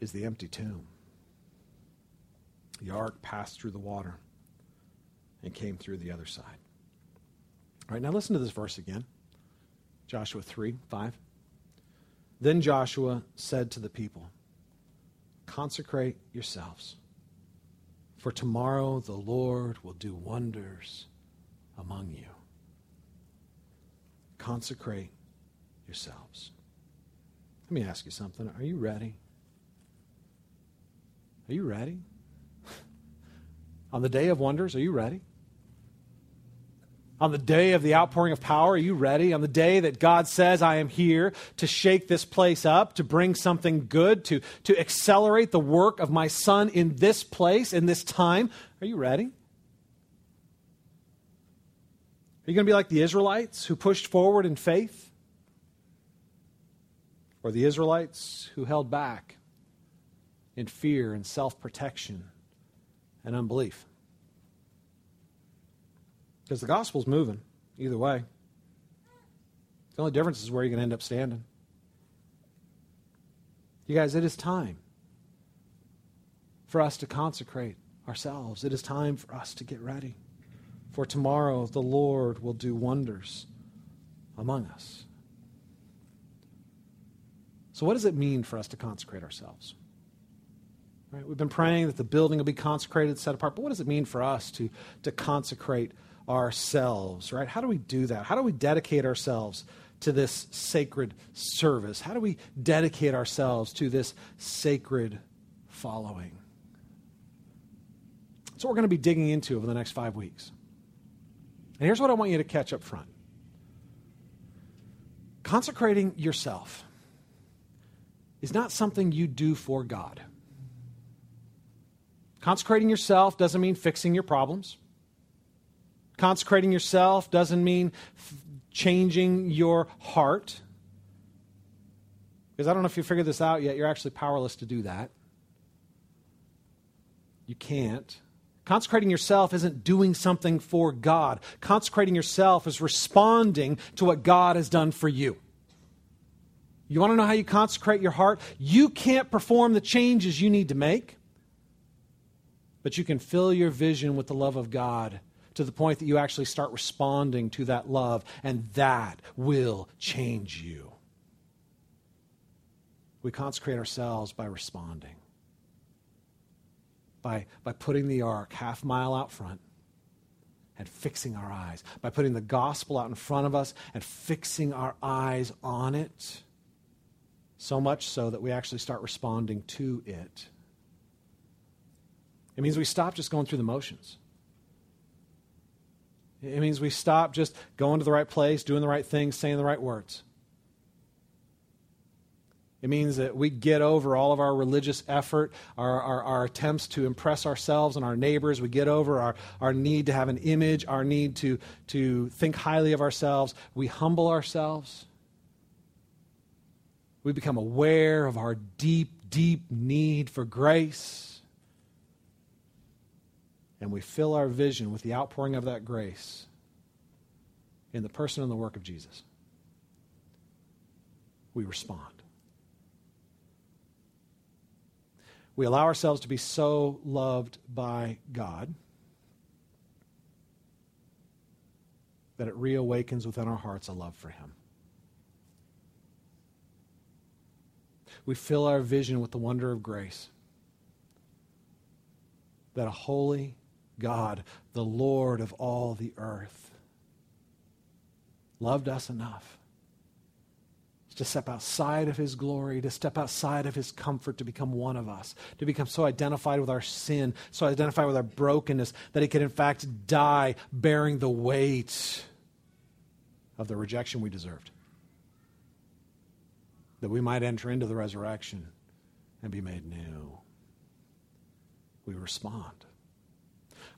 is the empty tomb. The ark passed through the water and came through the other side. All right, now listen to this verse again. Joshua 3, 5. Then Joshua said to the people, consecrate yourselves, for tomorrow the Lord will do wonders among you. Consecrate yourselves. Let me ask you something. Are you ready? Are you ready? On the day of wonders, are you ready? On the day of the outpouring of power, are you ready? On the day that God says, I am here to shake this place up, to bring something good, to accelerate the work of my Son in this place, in this time, are you ready? Are you going to be like the Israelites who pushed forward in faith? Or the Israelites who held back in fear and self-protection and unbelief? Because the gospel's moving either way. The only difference is where you're going to end up standing. You guys, it is time for us to consecrate ourselves. It is time for us to get ready. For tomorrow, the Lord will do wonders among us. So what does it mean for us to consecrate ourselves? Right? We've been praying that the building will be consecrated, set apart. But what does it mean for us to consecrate ourselves, right? How do we do that? How do we dedicate ourselves to this sacred service? How do we dedicate ourselves to this sacred following? That's what we're going to be digging into over the next 5 weeks. And here's what I want you to catch up front. Consecrating yourself is not something you do for God. Consecrating yourself doesn't mean fixing your problems. Consecrating yourself doesn't mean changing your heart. Because I don't know if you figured this out yet, you're actually powerless to do that. You can't. Consecrating yourself isn't doing something for God. Consecrating yourself is responding to what God has done for you. You want to know how you consecrate your heart? You can't perform the changes you need to make, but you can fill your vision with the love of God to the point that you actually start responding to that love, and that will change you. We consecrate ourselves by responding, by putting the ark half mile out front and fixing our eyes, by putting the gospel out in front of us and fixing our eyes on it, so much so that we actually start responding to it. It means we stop just going through the motions. It means we stop just going to the right place, doing the right things, saying the right words. It means that we get over all of our religious effort, our attempts to impress ourselves and our neighbors. We get over our need to have an image, our need to think highly of ourselves. We humble ourselves. We become aware of our deep, deep need for grace. and we fill our vision with the outpouring of that grace in the person and the work of Jesus, we respond. We allow ourselves to be so loved by God that it reawakens within our hearts a love for Him. We fill our vision with the wonder of grace that a holy God, the Lord of all the earth, loved us enough to step outside of His glory, to step outside of His comfort, to become one of us, to become so identified with our sin, so identified with our brokenness, that He could in fact die bearing the weight of the rejection we deserved, that we might enter into the resurrection and be made new. We respond.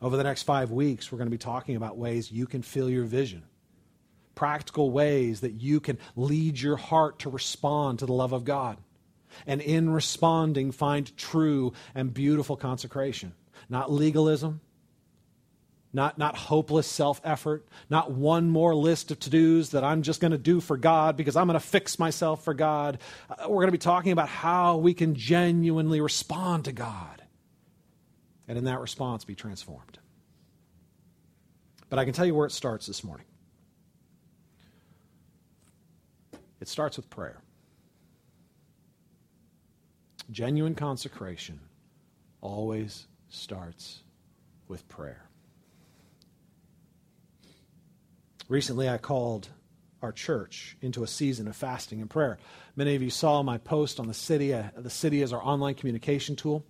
Over the next 5 weeks, we're going to be talking about ways you can fill your vision, practical ways that you can lead your heart to respond to the love of God. And in responding, find true and beautiful consecration. Not legalism, not hopeless self-effort, not one more list of to-dos that I'm just going to do for God because I'm going to fix myself for God. We're going to be talking about how we can genuinely respond to God, and in that response be transformed. But I can tell you where it starts this morning. It starts with prayer. Genuine consecration always starts with prayer. Recently, I called our church into a season of fasting and prayer. Many of you saw my post on the City. The City is our online communication tool.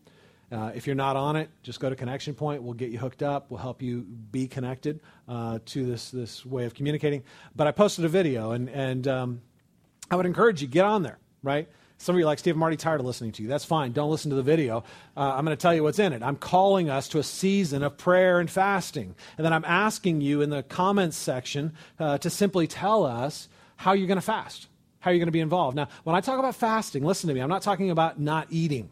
If you're not on it, just go to Connection Point. We'll get you hooked up. We'll help you be connected to this way of communicating. But I posted a video, and I would encourage you, get on there, right? Some of you are like, Steve, I'm already tired of listening to you. That's fine. Don't listen to the video. I'm going to tell you what's in it. I'm calling us to a season of prayer and fasting. And then I'm asking you in the comments section to simply tell us how you're going to fast, how you're going to be involved. Now, when I talk about fasting, listen to me. I'm not talking about not eating.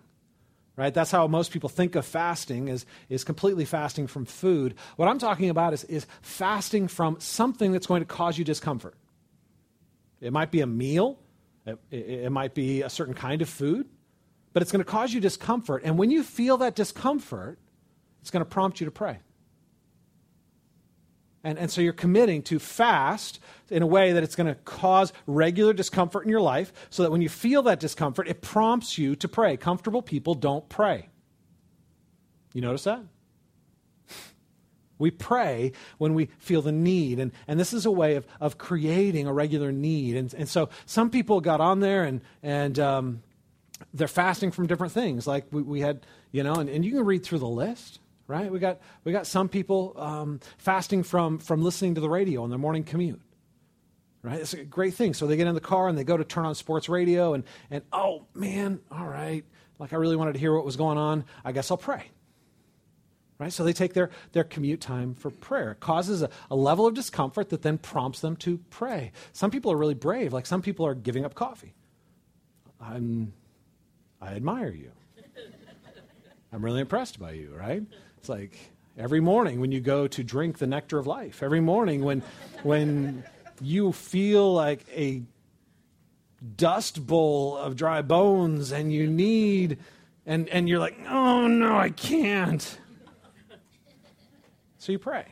Right? That's how most people think of fasting, is completely fasting from food. What I'm talking about is fasting from something that's going to cause you discomfort. It might be a meal. It might be a certain kind of food. But it's going to cause you discomfort. And when you feel that discomfort, it's going to prompt you to pray. And so you're committing to fast in a way that it's going to cause regular discomfort in your life, so that when you feel that discomfort, it prompts you to pray. Comfortable people don't pray. You notice that? We pray when we feel the need, and this is a way of creating a regular need. And so some people got on there and they're fasting from different things. Like we had, and you can read through the list. Right? We got some people fasting from listening to the radio on their morning commute. Right? It's a great thing. So they get in the car and they go to turn on sports radio and oh man, all right. Like I really wanted to hear what was going on. I guess I'll pray. Right? So they take their commute time for prayer. It causes a level of discomfort that then prompts them to pray. Some people are really brave. Like some people are giving up coffee. I admire you. I'm really impressed by you, right? It's like every morning when you go to drink the nectar of life, every morning when you feel like a dust bowl of dry bones and you need, and you're like, oh no, I can't. So you pray.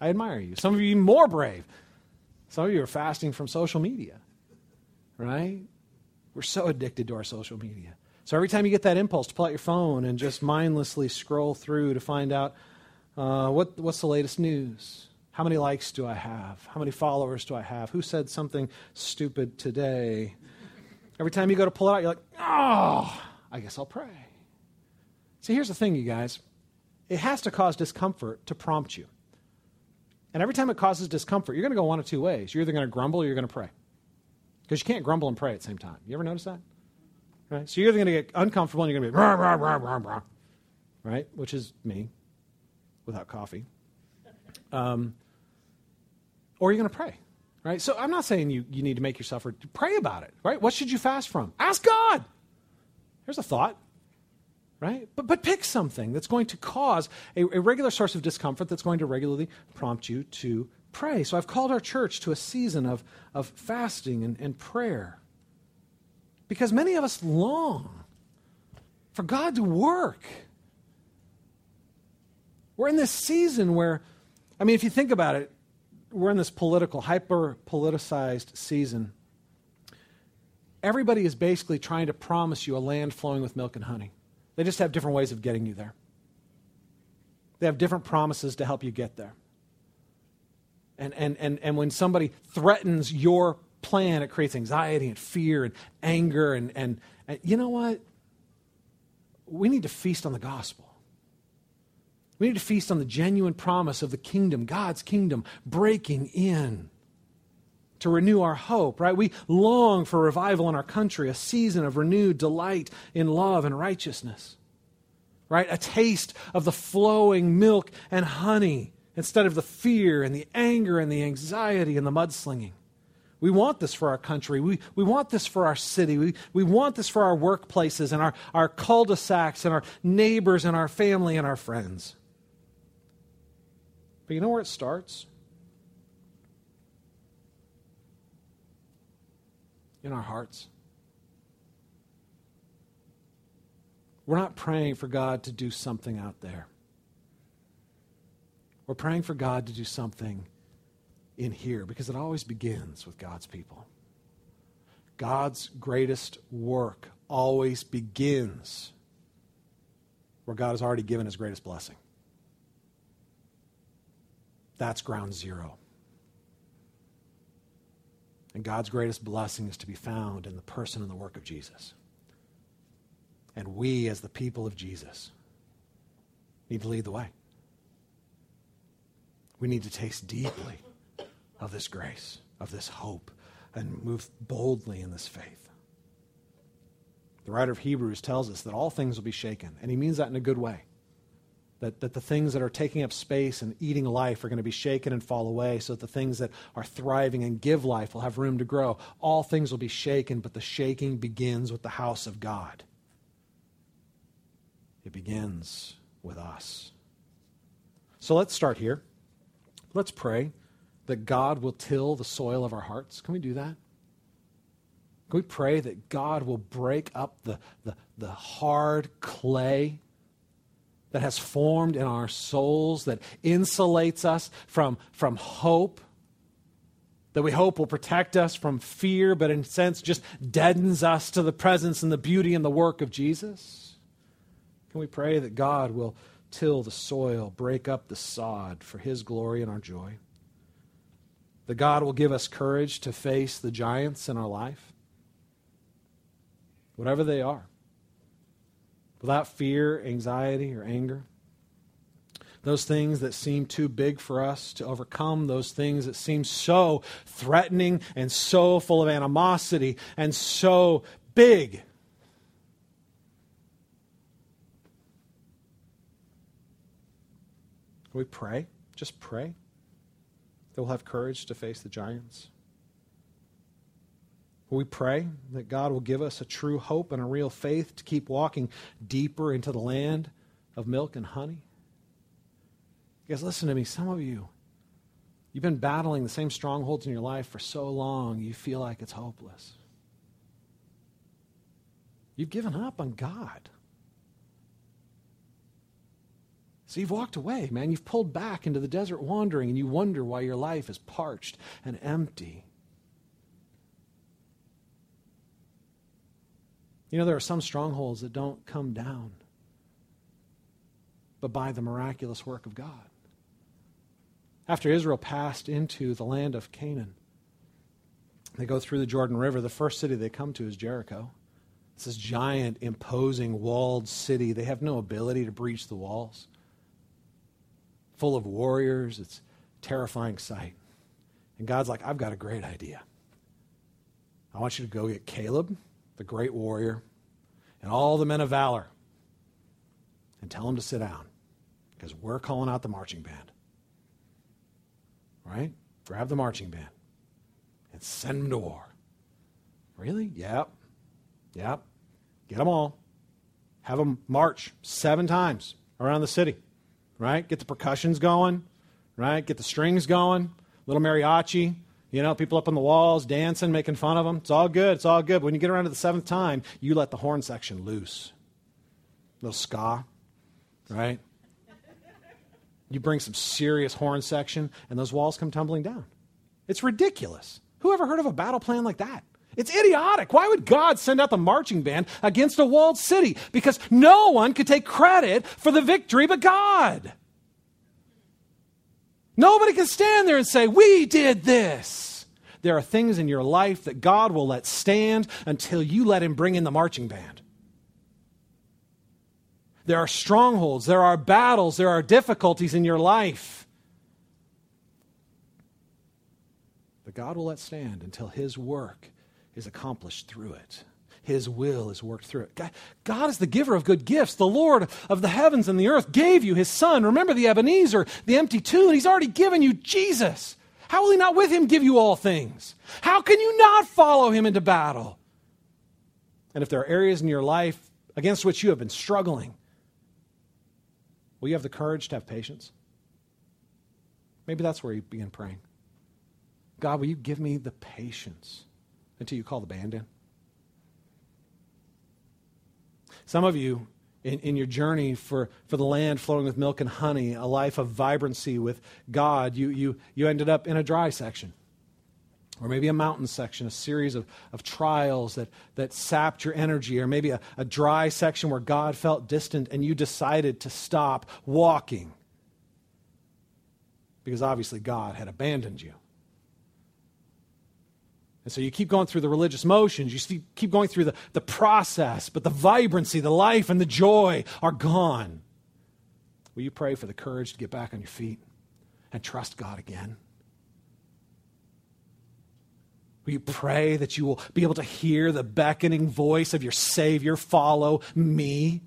I admire you. Some of you are more brave. Some of you are fasting from social media, right? We're so addicted to our social media. So every time you get that impulse to pull out your phone and just mindlessly scroll through to find out what's the latest news? How many likes do I have? How many followers do I have? Who said something stupid today? Every time you go to pull it out, you're like, oh, I guess I'll pray. See, here's the thing, you guys. It has to cause discomfort to prompt you. And every time it causes discomfort, you're going to go one of two ways. You're either going to grumble or you're going to pray. Because you can't grumble and pray at the same time. You ever notice that? Right? So you're going to get uncomfortable and you're going to be rah, rah, rah, rah, rah, right? Which is me without coffee. Or you're going to pray, right? So I'm not saying you need to make yourself pray about it, right? What should you fast from? Ask God. Here's a thought. right? But pick something that's going to cause a regular source of discomfort that's going to regularly prompt you to pray. So I've called our church to a season of fasting and prayer, because many of us long for God to work. We're in this season where, I mean, if you think about it, we're in this hyper-politicized season. Everybody is basically trying to promise you a land flowing with milk and honey. They just have different ways of getting you there. They have different promises to help you get there. And when somebody threatens your plan, it creates anxiety and fear and anger. And you know what? We need to feast on the gospel. We need to feast on the genuine promise of the kingdom, God's kingdom, breaking in to renew our hope, right? We long for revival in our country, a season of renewed delight in love and righteousness, right? A taste of the flowing milk and honey instead of the fear and the anger and the anxiety and the mudslinging. We want this for our country. We want this for our city. We want this for our workplaces and our cul-de-sacs and our neighbors and our family and our friends. But you know where it starts? In our hearts. We're not praying for God to do something out there. We're praying for God to do something in here, because it always begins with God's people. God's greatest work always begins where God has already given his greatest blessing. That's ground zero. And God's greatest blessing is to be found in the person and the work of Jesus. And we, as the people of Jesus, need to lead the way. We need to taste deeply of this grace, of this hope, and move boldly in this faith. The writer of Hebrews tells us that all things will be shaken, and he means that in a good way, that the things that are taking up space and eating life are going to be shaken and fall away, so that the things that are thriving and give life will have room to grow. All things will be shaken, but the shaking begins with the house of God. It begins with us. So let's start here. Let's pray that God will till the soil of our hearts. Can we do that? Can we pray that God will break up the hard clay that has formed in our souls, that insulates us from hope, that we hope will protect us from fear, but in a sense just deadens us to the presence and the beauty and the work of Jesus? Can we pray that God will till the soil, break up the sod for his glory and our joy? That God will give us courage to face the giants in our life, whatever they are, without fear, anxiety, or anger. Those things that seem too big for us to overcome, those things that seem so threatening and so full of animosity and so big. We pray, just pray, that we'll have courage to face the giants. We pray that God will give us a true hope and a real faith to keep walking deeper into the land of milk and honey. Because listen to me, some of you, you've been battling the same strongholds in your life for so long, you feel like it's hopeless. You've given up on God. So you've walked away, man. You've pulled back into the desert wandering, and you wonder why your life is parched and empty. You know, there are some strongholds that don't come down, but by the miraculous work of God. After Israel passed into the land of Canaan, they go through the Jordan River. The first city they come to is Jericho. It's this giant, imposing, walled city. They have no ability to breach the walls. Full of warriors. It's a terrifying sight. And God's like, I've got a great idea. I want you to go get Caleb, the great warrior, and all the men of valor, and tell them to sit down, because we're calling out the marching band. Right? Grab the marching band and send them to war. Really? Yep. Get them all. Have them march 7 times around the city, right? Get the percussions going, right? Get the strings going, little mariachi, you know, people up on the walls dancing, making fun of them. It's all good. It's all good. But when you get around to the 7th time, you let the horn section loose. Little ska, right? You bring some serious horn section, and those walls come tumbling down. It's ridiculous. Who ever heard of a battle plan like that? It's idiotic. Why would God send out the marching band against a walled city? Because no one could take credit for the victory but God. Nobody can stand there and say, we did this. There are things in your life that God will let stand until you let him bring in the marching band. There are strongholds, there are battles, there are difficulties in your life. But God will let stand until his work is accomplished through it. His will is worked through it. God is the giver of good gifts. The Lord of the heavens and the earth gave you his son. Remember the Ebenezer, the empty tomb. He's already given you Jesus. How will he not with him give you all things? How can you not follow him into battle? And if there are areas in your life against which you have been struggling, will you have the courage to have patience? Maybe that's where you begin praying. God, will you give me the patience until you call the band in? Some of you, in your journey for the land flowing with milk and honey, a life of vibrancy with God, you ended up in a dry section. Or maybe a mountain section, a series of trials that sapped your energy, or maybe a dry section where God felt distant and you decided to stop walking because obviously God had abandoned you. And so you keep going through the religious motions, you keep going through the process, but the vibrancy, the life, and the joy are gone. Will you pray for the courage to get back on your feet and trust God again? Will you pray that you will be able to hear the beckoning voice of your Savior, follow me?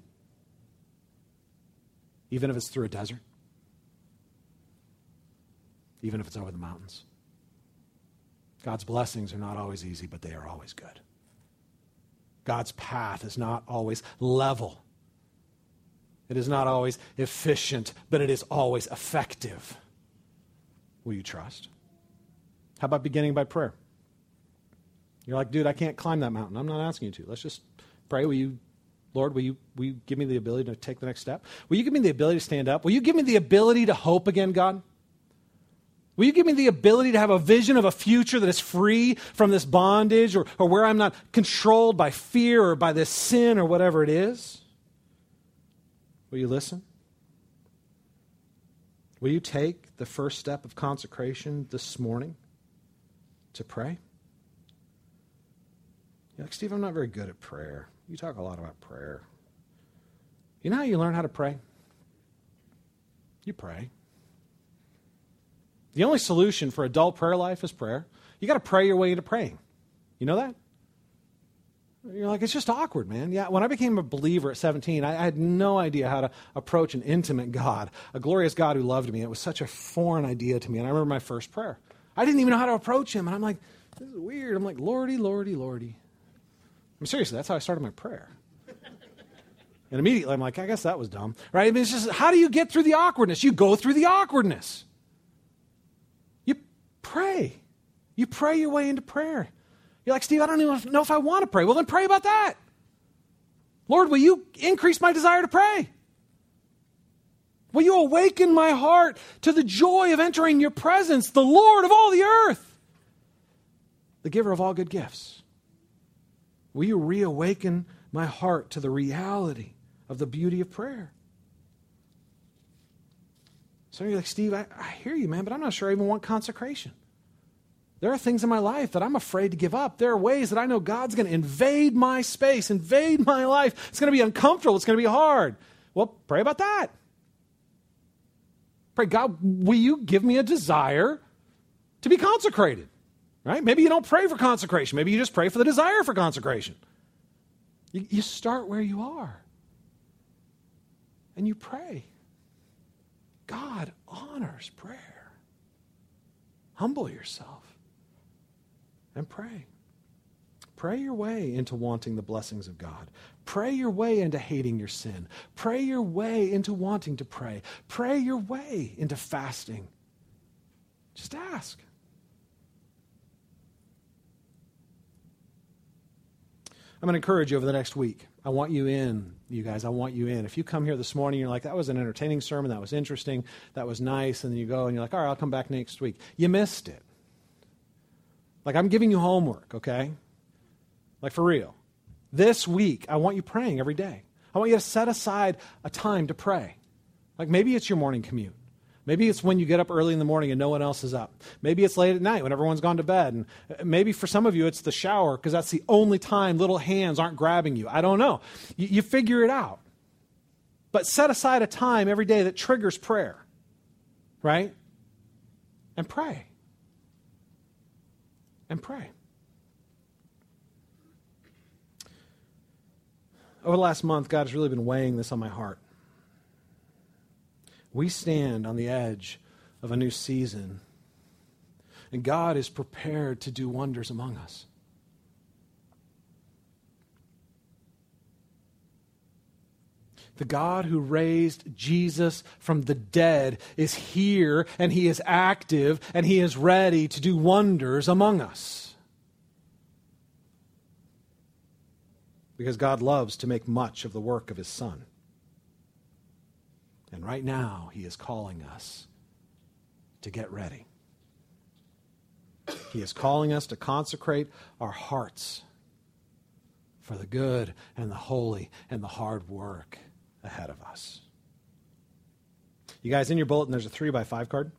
Even if it's through a desert. Even if it's over the mountains. God's blessings are not always easy, but they are always good. God's path is not always level. It is not always efficient, but it is always effective. Will you trust? How about beginning by prayer? You're like, dude, I can't climb that mountain. I'm not asking you to. Let's just pray. Will you, Lord, will you give me the ability to take the next step? Will you give me the ability to stand up? Will you give me the ability to hope again, God? Will you give me the ability to have a vision of a future that is free from this bondage or where I'm not controlled by fear or by this sin or whatever it is? Will you listen? Will you take the first step of consecration this morning to pray? You're like, Steve, I'm not very good at prayer. You talk a lot about prayer. You know how you learn how to pray? You pray. The only solution for adult prayer life is prayer. You got to pray your way into praying. You know that? You're like, it's just awkward, man. Yeah, when I became a believer at 17, I had no idea how to approach an intimate God, a glorious God who loved me. It was such a foreign idea to me. And I remember my first prayer. I didn't even know how to approach him. And I'm like, this is weird. I'm like, Lordy, Lordy, Lordy. I mean, seriously, that's how I started my prayer. And immediately I'm like, I guess that was dumb, right? I mean, it's just, how do you get through the awkwardness? You go through the awkwardness. You pray. You pray your way into prayer. You're like, Steve, I don't even know if I want to pray. Well, then pray about that. Lord, will you increase my desire to pray? Will you awaken my heart to the joy of entering your presence, the Lord of all the earth, the giver of all good gifts? Will you reawaken my heart to the reality of the beauty of prayer? Some of you are like, Steve, I hear you, man, but I'm not sure I even want consecration. There are things in my life that I'm afraid to give up. There are ways that I know God's going to invade my space, invade my life. It's going to be uncomfortable. It's going to be hard. Well, pray about that. Pray, God, will you give me a desire to be consecrated? Right? Maybe you don't pray for consecration. Maybe you just pray for the desire for consecration. You start where you are. And you pray. God honors prayer. Humble yourself and pray. Pray your way into wanting the blessings of God. Pray your way into hating your sin. Pray your way into wanting to pray. Pray your way into fasting. Just ask. I'm going to encourage you over the next week. I want you in, you guys. I want you in. If you come here this morning, you're like, that was an entertaining sermon. That was interesting. That was nice. And then you go and you're like, all right, I'll come back next week. You missed it. Like, I'm giving you homework, okay? Like, for real. This week, I want you praying every day. I want you to set aside a time to pray. Like, maybe it's your morning commute. Maybe it's when you get up early in the morning and no one else is up. Maybe it's late at night when everyone's gone to bed. And maybe for some of you, it's the shower because that's the only time little hands aren't grabbing you. I don't know. You figure it out. But set aside a time every day that triggers prayer, right? And pray. And pray. Over the last month, God has really been weighing this on my heart. We stand on the edge of a new season, and God is prepared to do wonders among us. The God who raised Jesus from the dead is here, and he is active, and he is ready to do wonders among us. Because God loves to make much of the work of his Son. And right now, he is calling us to get ready. He is calling us to consecrate our hearts for the good and the holy and the hard work ahead of us. You guys, in your bulletin, there's a 3x5 card.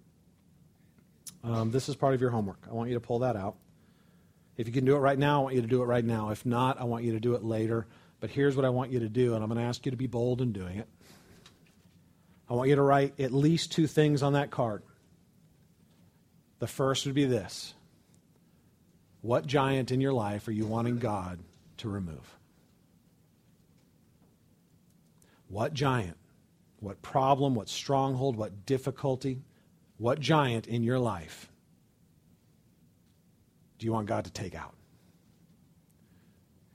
This is part of your homework. I want you to pull that out. If you can do it right now, I want you to do it right now. If not, I want you to do it later. But here's what I want you to do, and I'm going to ask you to be bold in doing it. I want you to write at least two things on that card. The first would be this. What giant in your life are you wanting God to remove? What giant, what problem, what stronghold, what difficulty, what giant in your life do you want God to take out?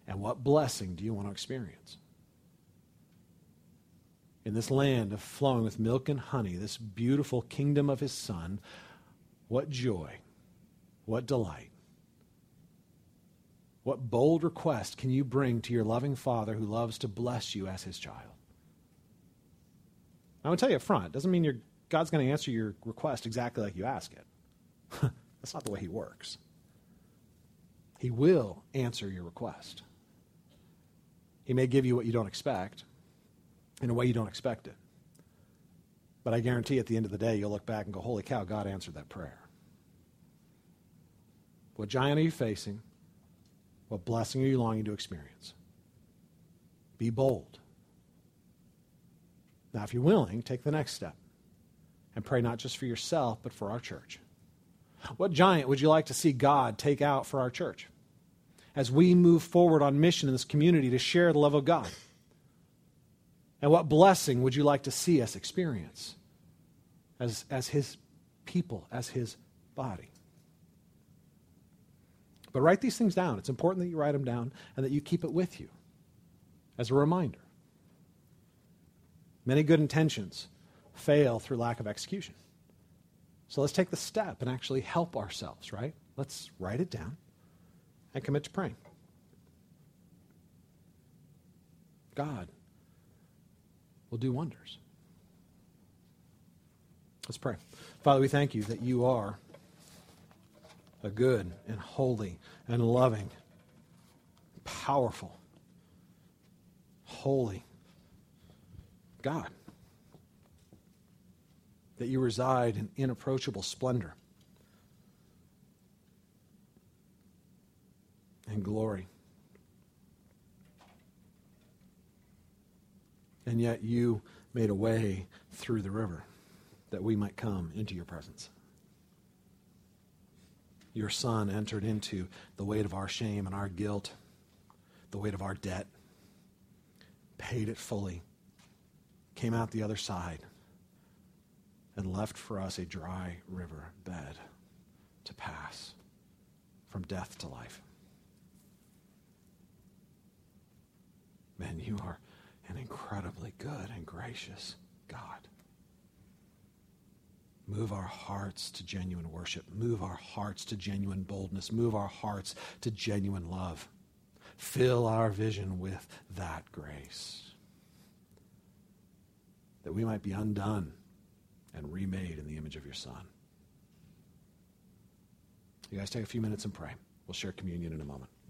And what blessing do you want to experience? In this land of flowing with milk and honey, this beautiful kingdom of his Son, what joy, what delight, what bold request can you bring to your loving Father who loves to bless you as his child? I'm going to tell you up front, it doesn't mean God's going to answer your request exactly like you ask it. That's not the way he works. He will answer your request. He may give you what you don't expect, in a way you don't expect it. But I guarantee at the end of the day, you'll look back and go, holy cow, God answered that prayer. What giant are you facing? What blessing are you longing to experience? Be bold. Now, if you're willing, take the next step and pray not just for yourself, but for our church. What giant would you like to see God take out for our church as we move forward on mission in this community to share the love of God? And what blessing would you like to see us experience as his people, as his body? But write these things down. It's important that you write them down and that you keep it with you as a reminder. Many good intentions fail through lack of execution. So let's take the step and actually help ourselves, right? Let's write it down and commit to praying. God will do wonders. Let's pray. Father, we thank you that you are a good and holy and loving, powerful, holy God. That you reside in inapproachable splendor and glory. And yet you made a way through the river that we might come into your presence. Your Son entered into the weight of our shame and our guilt, the weight of our debt, paid it fully, came out the other side, and left for us a dry river bed to pass from death to life. and you are an incredibly good and gracious God. Move our hearts to genuine worship. Move our hearts to genuine boldness. Move our hearts to genuine love. Fill our vision with that grace, that we might be undone and remade in the image of your Son. You guys take a few minutes and pray. We'll share communion in a moment.